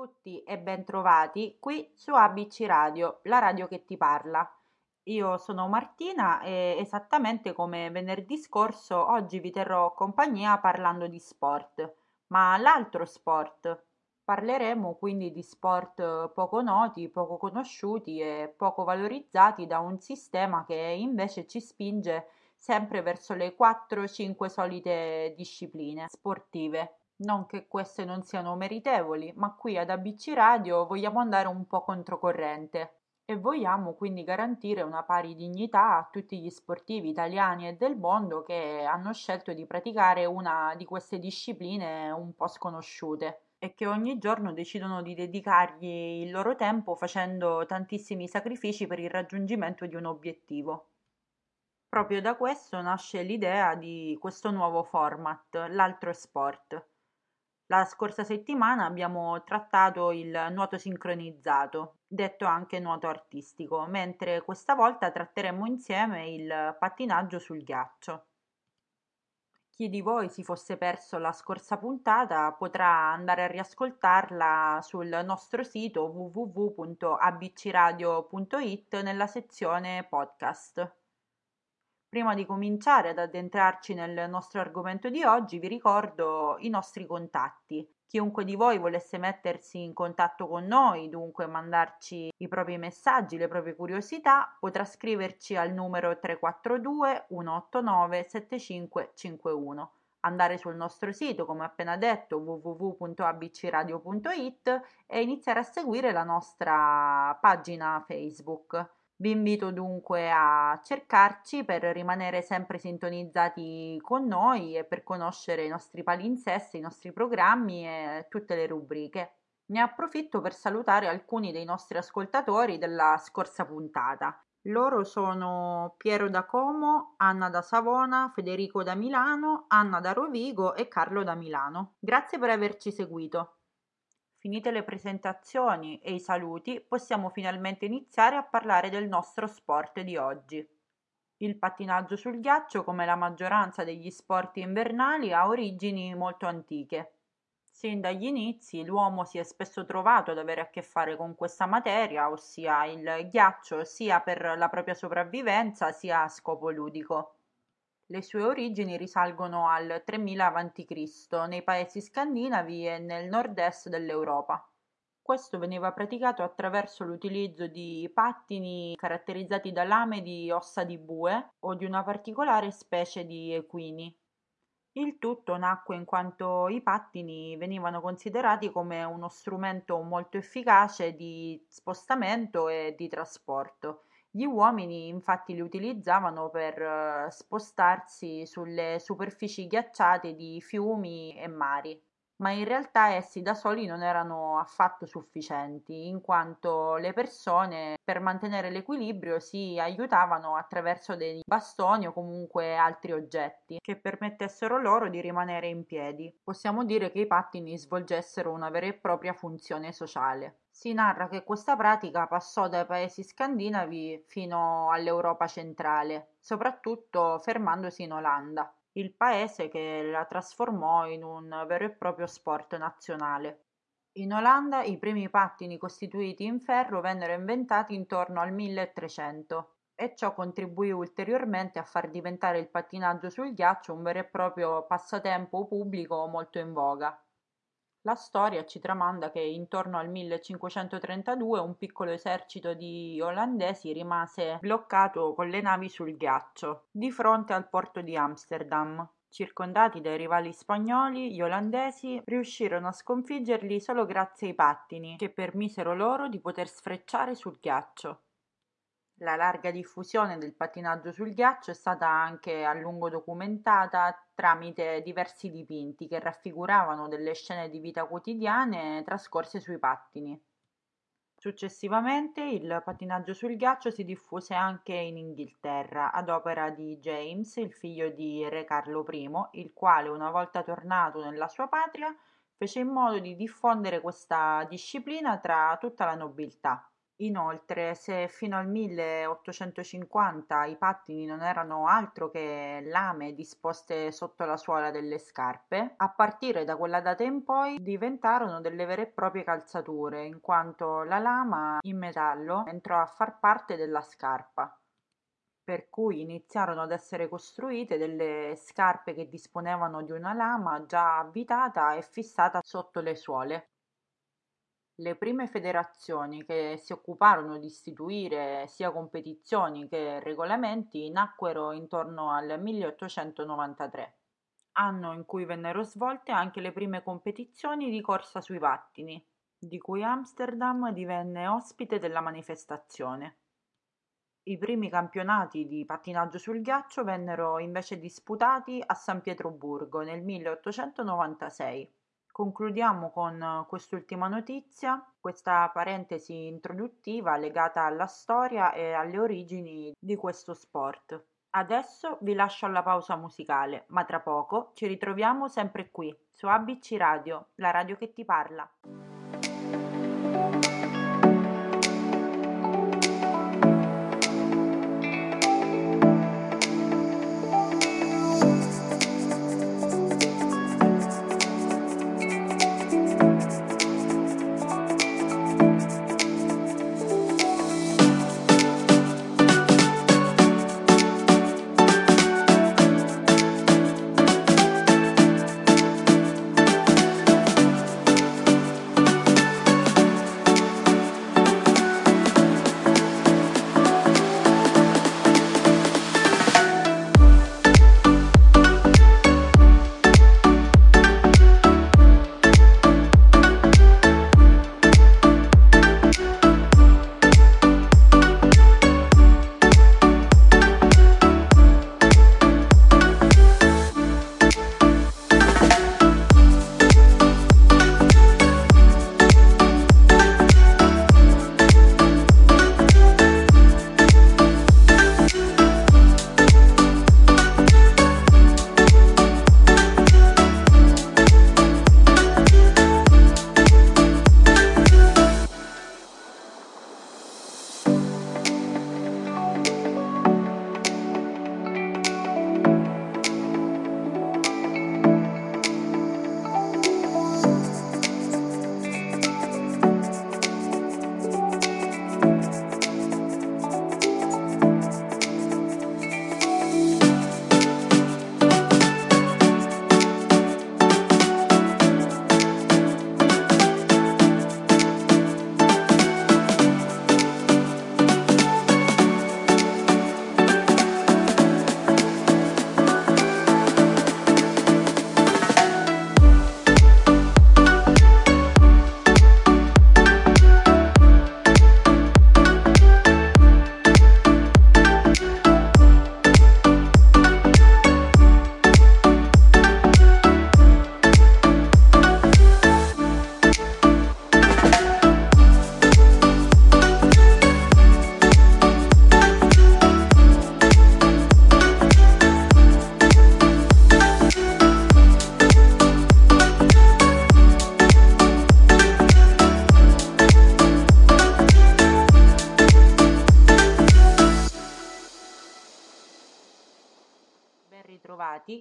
tutti e bentrovati qui su ABC Radio, la radio che ti parla. Io sono Martina e esattamente come venerdì scorso oggi vi terrò compagnia parlando di sport, ma l'altro sport. Parleremo quindi di sport poco noti, poco conosciuti e poco valorizzati da un sistema che invece ci spinge sempre verso le 4-5 solite discipline sportive. Non che queste non siano meritevoli, ma qui ad ABC Radio vogliamo andare un po' controcorrente e vogliamo quindi garantire una pari dignità a tutti gli sportivi italiani e del mondo che hanno scelto di praticare una di queste discipline un po' sconosciute e che ogni giorno decidono di dedicargli il loro tempo facendo tantissimi sacrifici per il raggiungimento di un obiettivo. Proprio da questo nasce l'idea di questo nuovo format, l'altro sport. La scorsa settimana abbiamo trattato il nuoto sincronizzato, detto anche nuoto artistico, mentre questa volta tratteremo insieme il pattinaggio sul ghiaccio. Chi di voi si fosse perso la scorsa puntata potrà andare a riascoltarla sul nostro sito www.abcradio.it nella sezione podcast. Prima di cominciare ad addentrarci nel nostro argomento di oggi vi ricordo i nostri contatti. Chiunque di voi volesse mettersi in contatto con noi, dunque mandarci i propri messaggi, le proprie curiosità, potrà scriverci al numero 342 189 7551, andare sul nostro sito, come appena detto, www.abcradio.it e iniziare a seguire la nostra pagina Facebook. Vi invito dunque a cercarci per rimanere sempre sintonizzati con noi e per conoscere i nostri palinsesti, i nostri programmi e tutte le rubriche. Ne approfitto per salutare alcuni dei nostri ascoltatori della scorsa puntata. Loro sono Piero da Como, Anna da Savona, Federico da Milano, Anna da Rovigo e Carlo da Milano. Grazie per averci seguito. Finite le presentazioni e i saluti, possiamo finalmente iniziare a parlare del nostro sport di oggi. Il pattinaggio sul ghiaccio, come la maggioranza degli sport invernali, ha origini molto antiche. Sin dagli inizi l'uomo si è spesso trovato ad avere a che fare con questa materia, ossia il ghiaccio, sia per la propria sopravvivenza sia a scopo ludico. Le sue origini risalgono al 3000 a.C. nei paesi scandinavi e nel nord-est dell'Europa. Questo veniva praticato attraverso l'utilizzo di pattini caratterizzati da lame di ossa di bue o di una particolare specie di equini. Il tutto nacque in quanto i pattini venivano considerati come uno strumento molto efficace di spostamento e di trasporto. Gli uomini infatti li utilizzavano per spostarsi sulle superfici ghiacciate di fiumi e mari, ma in realtà essi da soli non erano affatto sufficienti, in quanto le persone per mantenere l'equilibrio si aiutavano attraverso dei bastoni o comunque altri oggetti che permettessero loro di rimanere in piedi. Possiamo dire che i pattini svolgessero una vera e propria funzione sociale. Si narra che questa pratica passò dai paesi scandinavi fino all'Europa centrale, soprattutto fermandosi in Olanda, il paese che la trasformò in un vero e proprio sport nazionale. In Olanda i primi pattini costituiti in ferro vennero inventati intorno al 1300 e ciò contribuì ulteriormente a far diventare il pattinaggio sul ghiaccio un vero e proprio passatempo pubblico molto in voga. La storia ci tramanda che intorno al 1532 un piccolo esercito di olandesi rimase bloccato con le navi sul ghiaccio, di fronte al porto di Amsterdam. Circondati dai rivali spagnoli, gli olandesi riuscirono a sconfiggerli solo grazie ai pattini, che permisero loro di poter sfrecciare sul ghiaccio. La larga diffusione del pattinaggio sul ghiaccio è stata anche a lungo documentata tramite diversi dipinti che raffiguravano delle scene di vita quotidiane trascorse sui pattini. Successivamente il pattinaggio sul ghiaccio si diffuse anche in Inghilterra ad opera di James, il figlio di Re Carlo I, il quale, una volta tornato nella sua patria, fece in modo di diffondere questa disciplina tra tutta la nobiltà. Inoltre, se fino al 1850 i pattini non erano altro che lame disposte sotto la suola delle scarpe, a partire da quella data in poi diventarono delle vere e proprie calzature, in quanto la lama in metallo entrò a far parte della scarpa. Per cui iniziarono ad essere costruite delle scarpe che disponevano di una lama già avvitata e fissata sotto le suole. Le prime federazioni che si occuparono di istituire sia competizioni che regolamenti nacquero intorno al 1893, anno in cui vennero svolte anche le prime competizioni di corsa sui pattini, di cui Amsterdam divenne ospite della manifestazione. I primi campionati di pattinaggio sul ghiaccio vennero invece disputati a San Pietroburgo nel 1896. Concludiamo con quest'ultima notizia, questa parentesi introduttiva legata alla storia e alle origini di questo sport. Adesso vi lascio alla pausa musicale, ma tra poco ci ritroviamo sempre qui, su ABC Radio, la radio che ti parla.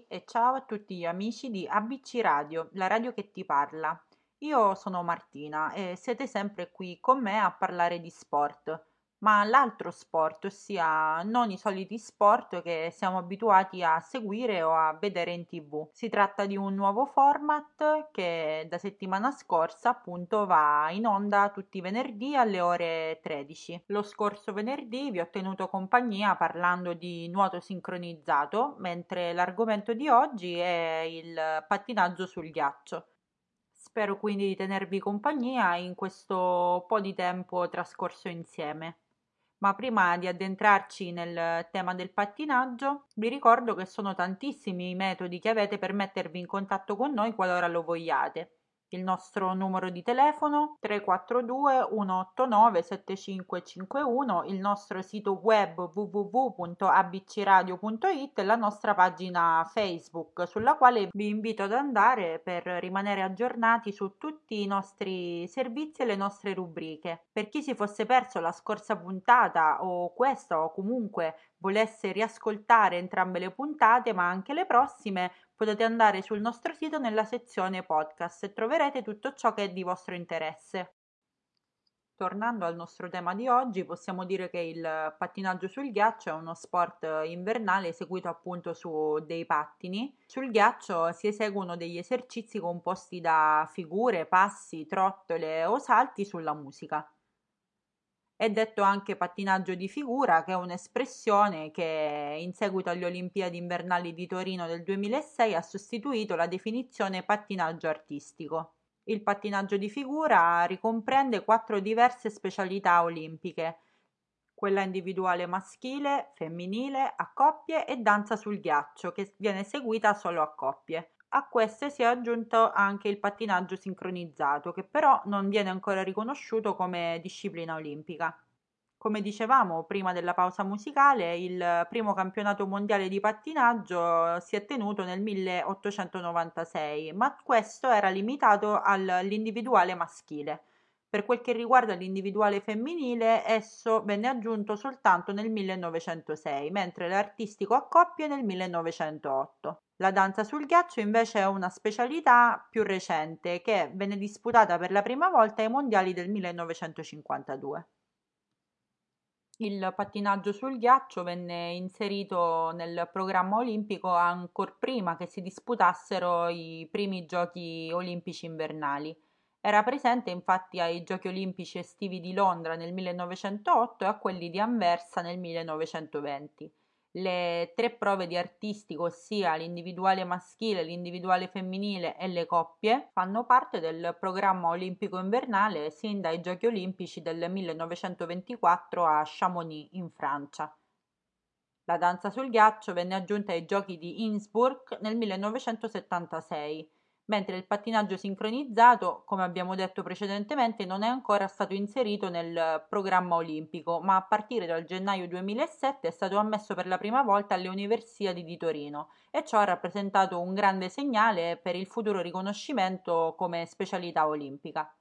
E ciao a tutti gli amici di ABC Radio, la radio che ti parla. Io sono Martina e siete sempre qui con me a parlare di sport, ma l'altro sport, ossia non i soliti sport che siamo abituati a seguire o a vedere in TV. Si tratta di un nuovo format che da settimana scorsa appunto va in onda tutti i venerdì alle ore 13. Lo scorso venerdì vi ho tenuto compagnia parlando di nuoto sincronizzato, mentre l'argomento di oggi è il pattinaggio sul ghiaccio. Spero quindi di tenervi compagnia in questo po' di tempo trascorso insieme. Ma prima di addentrarci nel tema del pattinaggio, vi ricordo che sono tantissimi i metodi che avete per mettervi in contatto con noi qualora lo vogliate. Il nostro numero di telefono 342 189 7551, il nostro sito web www.abcradio.it e la nostra pagina Facebook, sulla quale vi invito ad andare per rimanere aggiornati su tutti i nostri servizi e le nostre rubriche. Per chi si fosse perso la scorsa puntata o questa, o comunque volesse riascoltare entrambe le puntate ma anche le prossime, potete andare sul nostro sito nella sezione podcast e troverete tutto ciò che è di vostro interesse. Tornando al nostro tema di oggi, possiamo dire che il pattinaggio sul ghiaccio è uno sport invernale eseguito appunto su dei pattini. Sul ghiaccio si eseguono degli esercizi composti da figure, passi, trottole o salti sulla musica. È detto anche pattinaggio di figura, che è un'espressione che in seguito alle Olimpiadi invernali di Torino del 2006 ha sostituito la definizione pattinaggio artistico. Il pattinaggio di figura ricomprende 4 diverse specialità olimpiche: quella individuale maschile, femminile, a coppie e danza sul ghiaccio, che viene eseguita solo a coppie. A queste si è aggiunto anche il pattinaggio sincronizzato, che però non viene ancora riconosciuto come disciplina olimpica. Come dicevamo prima della pausa musicale, il primo campionato mondiale di pattinaggio si è tenuto nel 1896, ma questo era limitato all'individuale maschile. Per quel che riguarda l'individuale femminile, esso venne aggiunto soltanto nel 1906, mentre l'artistico a coppie nel 1908. La danza sul ghiaccio invece è una specialità più recente, che venne disputata per la prima volta ai mondiali del 1952. Il pattinaggio sul ghiaccio venne inserito nel programma olimpico ancor prima che si disputassero i primi giochi olimpici invernali. Era presente infatti ai Giochi Olimpici Estivi di Londra nel 1908 e a quelli di Anversa nel 1920. Le 3 prove di artistico, ossia l'individuale maschile, l'individuale femminile e le coppie, fanno parte del programma olimpico invernale sin dai Giochi Olimpici del 1924 a Chamonix in Francia. La danza sul ghiaccio venne aggiunta ai Giochi di Innsbruck nel 1976, mentre il pattinaggio sincronizzato, come abbiamo detto precedentemente, non è ancora stato inserito nel programma olimpico, ma a partire dal gennaio 2007 è stato ammesso per la prima volta alle Universiadi di Torino, e ciò ha rappresentato un grande segnale per il futuro riconoscimento come specialità olimpica.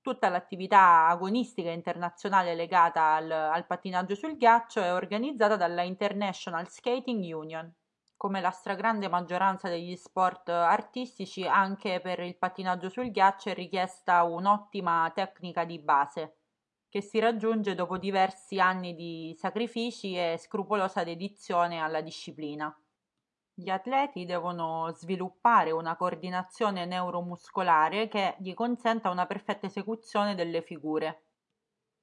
Tutta l'attività agonistica internazionale legata al pattinaggio sul ghiaccio è organizzata dalla International Skating Union. Come la stragrande maggioranza degli sport artistici, anche per il pattinaggio sul ghiaccio è richiesta un'ottima tecnica di base, che si raggiunge dopo diversi anni di sacrifici e scrupolosa dedizione alla disciplina. Gli atleti devono sviluppare una coordinazione neuromuscolare che gli consenta una perfetta esecuzione delle figure,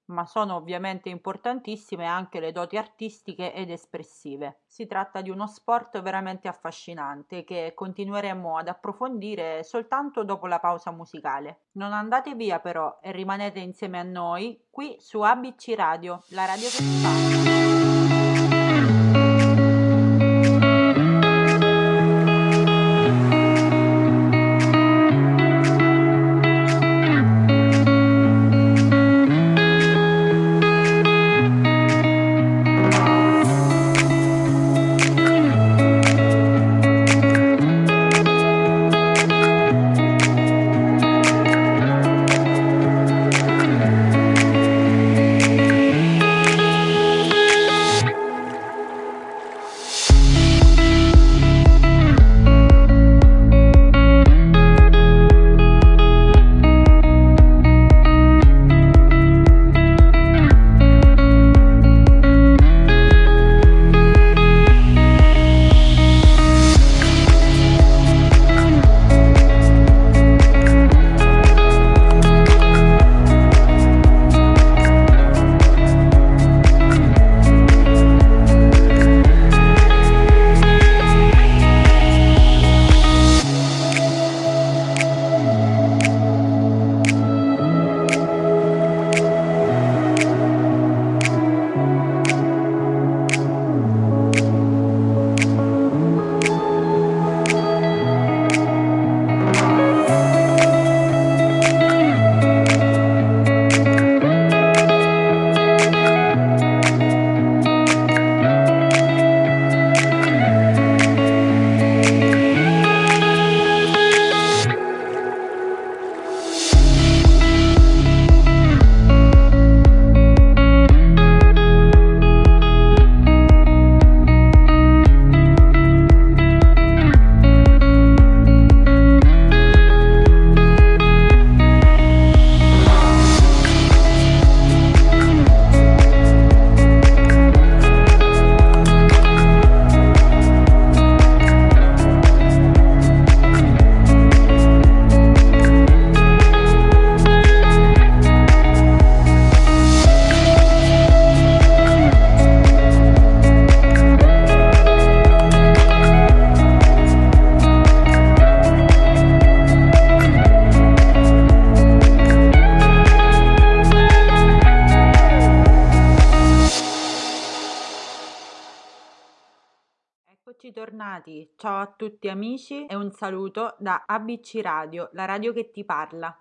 ma sono ovviamente importantissime anche le doti artistiche ed espressive. Si tratta di uno sport veramente affascinante che continueremo ad approfondire soltanto dopo la pausa musicale. Non andate via però e rimanete insieme a noi qui su ABC Radio, la radio che si parla. bentornati. Ciao a tutti amici e un saluto da ABC Radio, la radio che ti parla.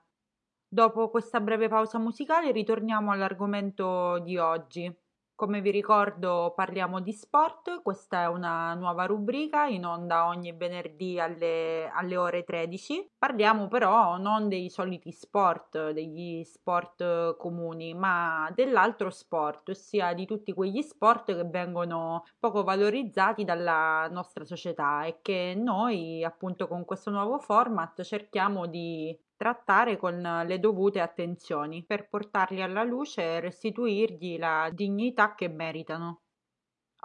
Dopo questa breve pausa musicale ritorniamo all'argomento di oggi. Come vi ricordo parliamo di sport, questa è una nuova rubrica in onda ogni venerdì alle ore 13. Parliamo però non dei soliti sport, degli sport comuni, ma dell'altro sport, ossia di tutti quegli sport che vengono poco valorizzati dalla nostra società e che noi appunto con questo nuovo format cerchiamo di trattare con le dovute attenzioni per portarli alla luce e restituirgli la dignità che meritano.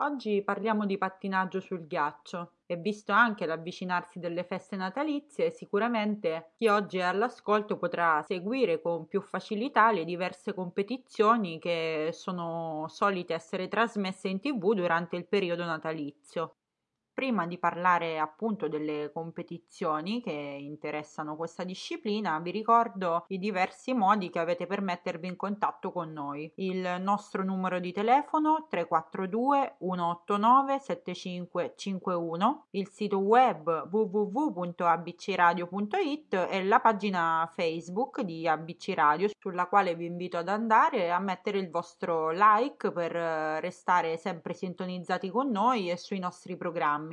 Oggi parliamo di pattinaggio sul ghiaccio e visto anche l'avvicinarsi delle feste natalizie, sicuramente chi oggi è all'ascolto potrà seguire con più facilità le diverse competizioni che sono solite essere trasmesse in TV durante il periodo natalizio. Prima di parlare appunto delle competizioni che interessano questa disciplina, vi ricordo i diversi modi che avete per mettervi in contatto con noi. Il nostro numero di telefono 342 189 7551, il sito web www.abcradio.it e la pagina Facebook di ABC Radio, sulla quale vi invito ad andare e a mettere il vostro like per restare sempre sintonizzati con noi e sui nostri programmi.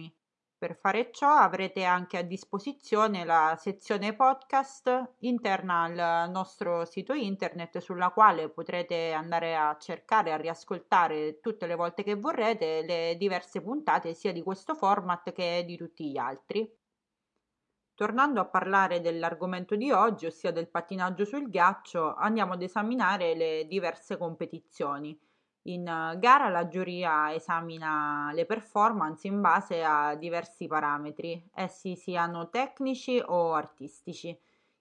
Per fare ciò avrete anche a disposizione la sezione podcast interna al nostro sito internet, sulla quale potrete andare a cercare, a riascoltare tutte le volte che vorrete le diverse puntate sia di questo format che di tutti gli altri. Tornando a parlare dell'argomento di oggi, ossia del pattinaggio sul ghiaccio, andiamo ad esaminare le diverse competizioni. In gara la giuria esamina le performance in base a diversi parametri, essi siano tecnici o artistici.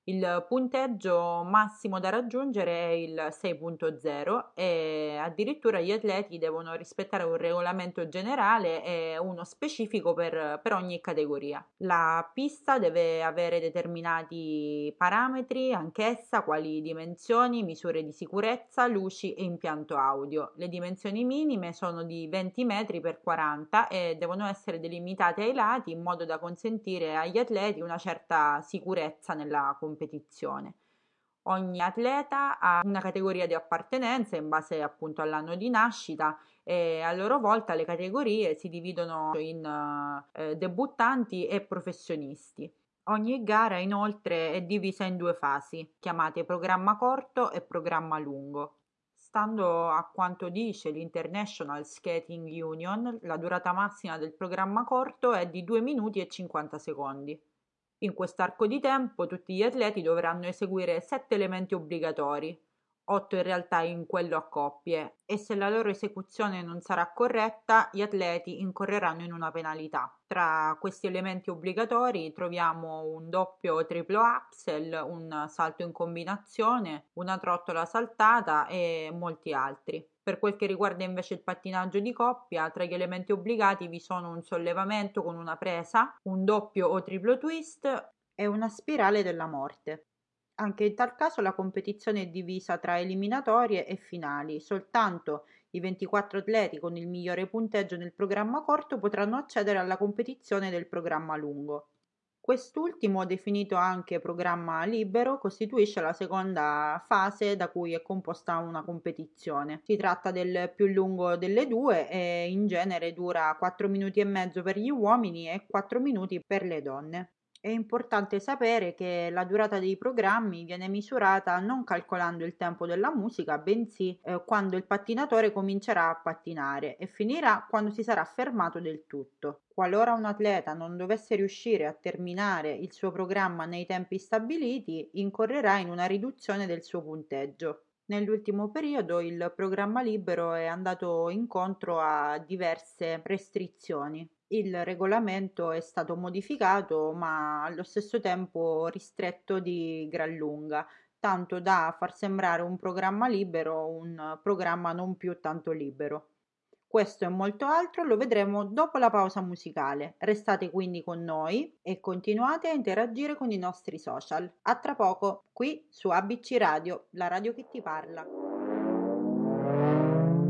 Il punteggio massimo da raggiungere è il 6.0 e addirittura gli atleti devono rispettare un regolamento generale e uno specifico per ogni categoria. La pista deve avere determinati parametri, anch'essa, quali dimensioni, misure di sicurezza, luci e impianto audio. Le dimensioni minime sono di 20 metri per 40 e devono essere delimitate ai lati in modo da consentire agli atleti una certa sicurezza nella competizione. Ogni atleta ha una categoria di appartenenza in base appunto all'anno di nascita e a loro volta le categorie si dividono in debuttanti e professionisti. Ogni gara inoltre è divisa in due fasi, chiamate programma corto e programma lungo. Stando a quanto dice l'International Skating Union, la durata massima del programma corto è di 2 minuti e 50 secondi. In quest'arco di tempo tutti gli atleti dovranno eseguire 7 elementi obbligatori, 8 in realtà in quello a coppie, e se la loro esecuzione non sarà corretta gli atleti incorreranno in una penalità. Tra questi elementi obbligatori troviamo un doppio o triplo axel, un salto in combinazione, una trottola saltata e molti altri. Per quel che riguarda invece il pattinaggio di coppia, tra gli elementi obbligati vi sono un sollevamento con una presa, un doppio o triplo twist e una spirale della morte. Anche in tal caso la competizione è divisa tra eliminatorie e finali. Soltanto i 24 atleti con il migliore punteggio nel programma corto potranno accedere alla competizione del programma lungo. Quest'ultimo, definito anche programma libero, costituisce la seconda fase da cui è composta una competizione. Si tratta del più lungo delle due e in genere dura 4 minuti e mezzo per gli uomini e 4 minuti per le donne. È importante sapere che la durata dei programmi viene misurata non calcolando il tempo della musica, bensì quando il pattinatore comincerà a pattinare e finirà quando si sarà fermato del tutto. Qualora un atleta non dovesse riuscire a terminare il suo programma nei tempi stabiliti, incorrerà in una riduzione del suo punteggio. Nell'ultimo periodo il programma libero è andato incontro a diverse restrizioni. Il regolamento è stato modificato ma allo stesso tempo ristretto di gran lunga, tanto da far sembrare un programma libero un programma non più tanto libero. Questo e molto altro lo vedremo dopo la pausa musicale. Restate quindi con noi e continuate a interagire con i nostri social. A tra poco, qui su ABC Radio, la radio che ti parla.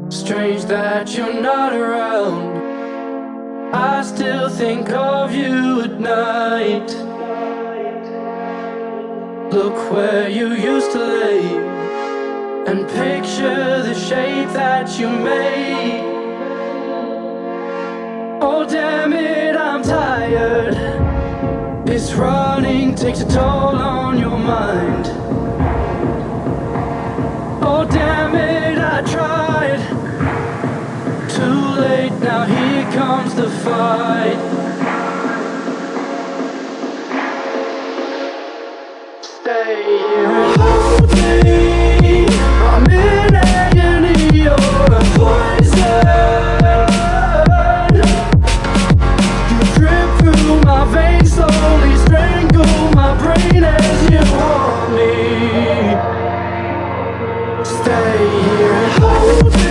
Strange that you're not around. I still think of you at night. Look where you used to lay and picture the shape that you made. Oh damn it, I'm tired. This running takes a toll on your mind. Oh damn it, I tried. Too late, now here comes the fight. Stay here, hold me. I'm in agony, you're a poison. You drip through my veins, slowly strangle my brain as you want me. Stay here and hold me.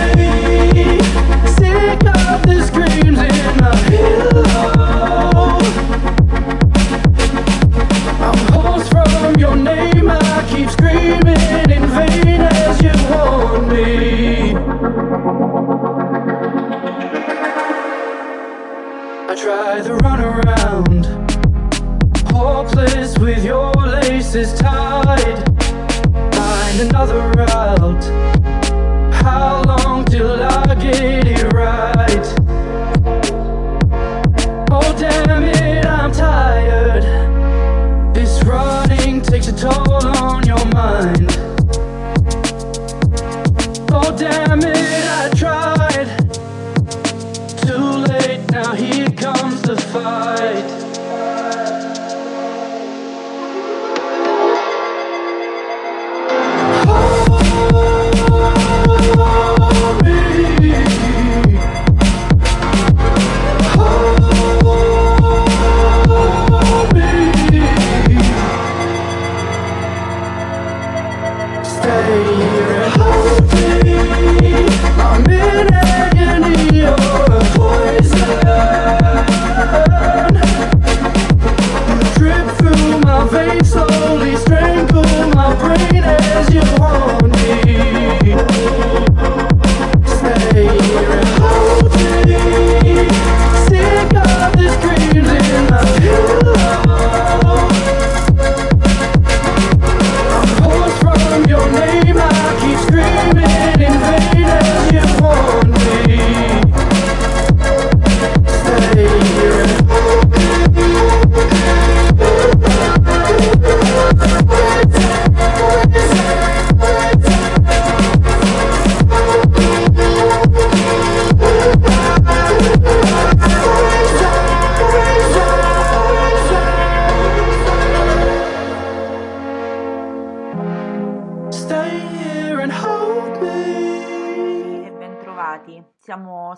Sick of the screams in my pillow. I'm hoarse from your name, I keep screaming in vain as you want me. I try the runaround, hopeless with your laces tied. Find another route. How long till I get it right? Oh damn it, I'm tired. This running takes a toll on your mind. Oh damn it, I tried. Too late, now here comes the fight.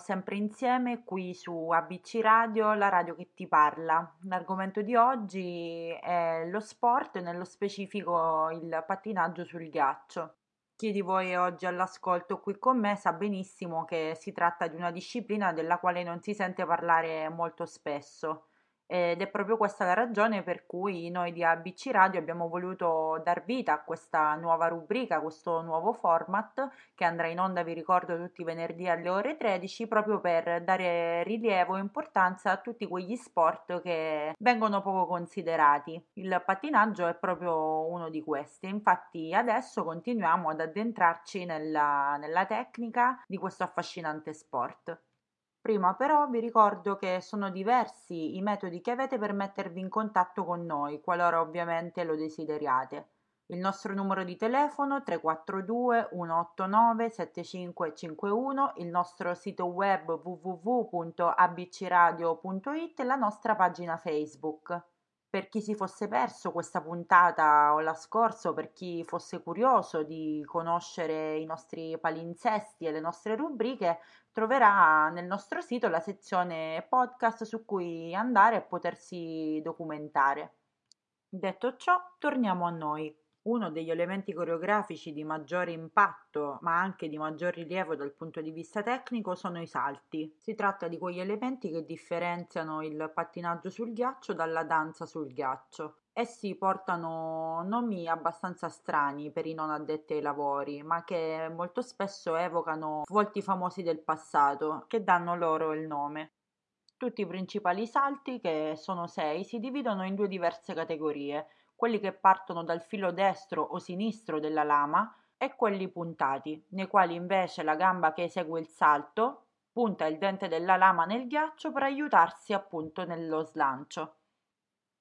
Sempre insieme qui su ABC Radio, la radio che ti parla. L'argomento di oggi è lo sport e nello specifico il pattinaggio sul ghiaccio. Chi di voi è oggi all'ascolto qui con me sa benissimo che si tratta di una disciplina della quale non si sente parlare molto spesso ed è proprio questa la ragione per cui noi di ABC Radio abbiamo voluto dar vita a questa nuova rubrica, questo nuovo format che andrà in onda, vi ricordo, tutti i venerdì alle ore 13, proprio per dare rilievo e importanza a tutti quegli sport che vengono poco considerati. Il pattinaggio è proprio uno di questi, infatti adesso continuiamo ad addentrarci nella tecnica di questo affascinante sport. Prima però vi ricordo che sono diversi i metodi che avete per mettervi in contatto con noi, qualora ovviamente lo desideriate. Il nostro numero di telefono 342 189 7551, il nostro sito web www.abcradio.it e la nostra pagina Facebook. Per chi si fosse perso questa puntata o la scorsa, per chi fosse curioso di conoscere i nostri palinsesti e le nostre rubriche, troverà nel nostro sito la sezione podcast su cui andare e potersi documentare. Detto ciò, torniamo a noi. Uno degli elementi coreografici di maggiore impatto, ma anche di maggior rilievo dal punto di vista tecnico, sono i salti. Si tratta di quegli elementi che differenziano il pattinaggio sul ghiaccio dalla danza sul ghiaccio. Essi portano nomi abbastanza strani per i non addetti ai lavori, ma che molto spesso evocano volti famosi del passato, che danno loro il nome. Tutti i principali salti, che sono 6, si dividono in due diverse categorie, quelli che partono dal filo destro o sinistro della lama e quelli puntati, nei quali invece la gamba che esegue il salto punta il dente della lama nel ghiaccio per aiutarsi appunto nello slancio.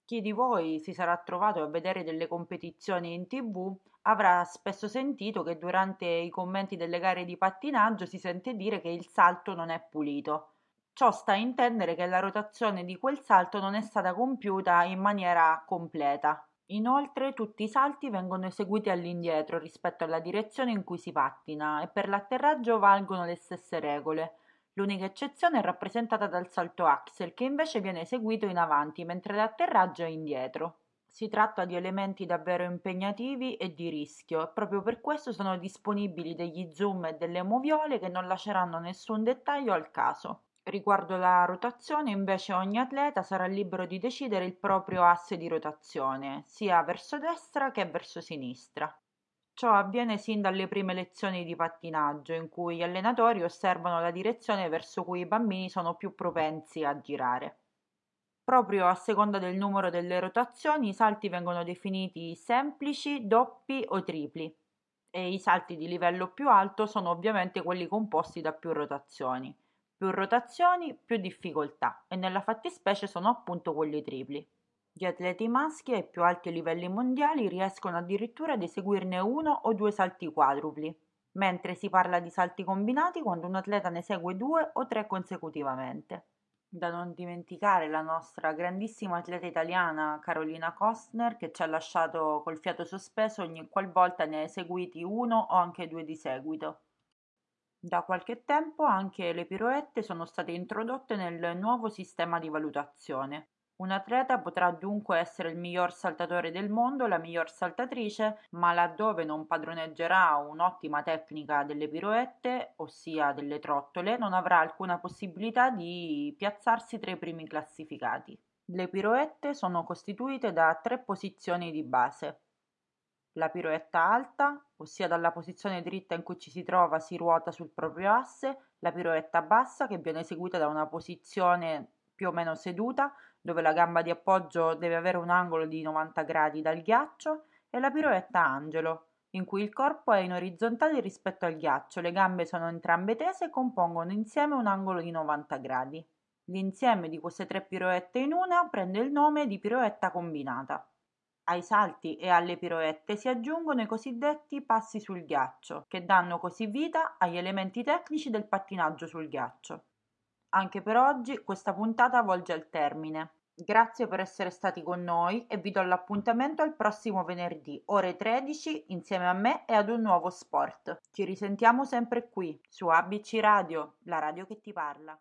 Chi di voi si sarà trovato a vedere delle competizioni in TV avrà spesso sentito che durante i commenti delle gare di pattinaggio si sente dire che il salto non è pulito. Ciò sta a intendere che la rotazione di quel salto non è stata compiuta in maniera completa. Inoltre tutti i salti vengono eseguiti all'indietro rispetto alla direzione in cui si pattina e per l'atterraggio valgono le stesse regole. L'unica eccezione è rappresentata dal salto axel, che invece viene eseguito in avanti, mentre l'atterraggio è indietro. Si tratta di elementi davvero impegnativi e di rischio e proprio per questo sono disponibili degli zoom e delle moviole che non lasceranno nessun dettaglio al caso. Riguardo la rotazione, invece, ogni atleta sarà libero di decidere il proprio asse di rotazione, sia verso destra che verso sinistra. Ciò avviene sin dalle prime lezioni di pattinaggio, in cui gli allenatori osservano la direzione verso cui i bambini sono più propensi a girare. Proprio a seconda del numero delle rotazioni, i salti vengono definiti semplici, doppi o tripli, e i salti di livello più alto sono ovviamente quelli composti da più rotazioni. Più rotazioni, più difficoltà, e nella fattispecie sono appunto quelli tripli. Gli atleti maschi ai più alti livelli mondiali riescono addirittura ad eseguirne 1 o 2 salti quadrupli, mentre si parla di salti combinati quando un atleta ne esegue 2 o 3 consecutivamente. Da non dimenticare la nostra grandissima atleta italiana Carolina Kostner, che ci ha lasciato col fiato sospeso ogni qualvolta ne ha eseguiti 1 o anche 2 di seguito. Da qualche tempo anche le piroette sono state introdotte nel nuovo sistema di valutazione. Un atleta potrà dunque essere il miglior saltatore del mondo, la miglior saltatrice, ma laddove non padroneggerà un'ottima tecnica delle piroette, ossia delle trottole, non avrà alcuna possibilità di piazzarsi tra i primi classificati. Le piroette sono costituite da 3 posizioni di base. La piroetta alta, ossia dalla posizione dritta in cui ci si trova si ruota sul proprio asse, la piroetta bassa che viene eseguita da una posizione più o meno seduta, dove la gamba di appoggio deve avere un angolo di 90 gradi dal ghiaccio, e la piroetta angelo, in cui il corpo è in orizzontale rispetto al ghiaccio, le gambe sono entrambe tese e compongono insieme un angolo di 90 gradi. L'insieme di queste 3 piroette in una prende il nome di piroetta combinata. Ai salti e alle piroette si aggiungono i cosiddetti passi sul ghiaccio, che danno così vita agli elementi tecnici del pattinaggio sul ghiaccio. Anche per oggi questa puntata volge al termine. Grazie per essere stati con noi e vi do l'appuntamento al prossimo venerdì, ore 13, insieme a me e ad un nuovo sport. Ci risentiamo sempre qui, su ABC Radio, la radio che ti parla.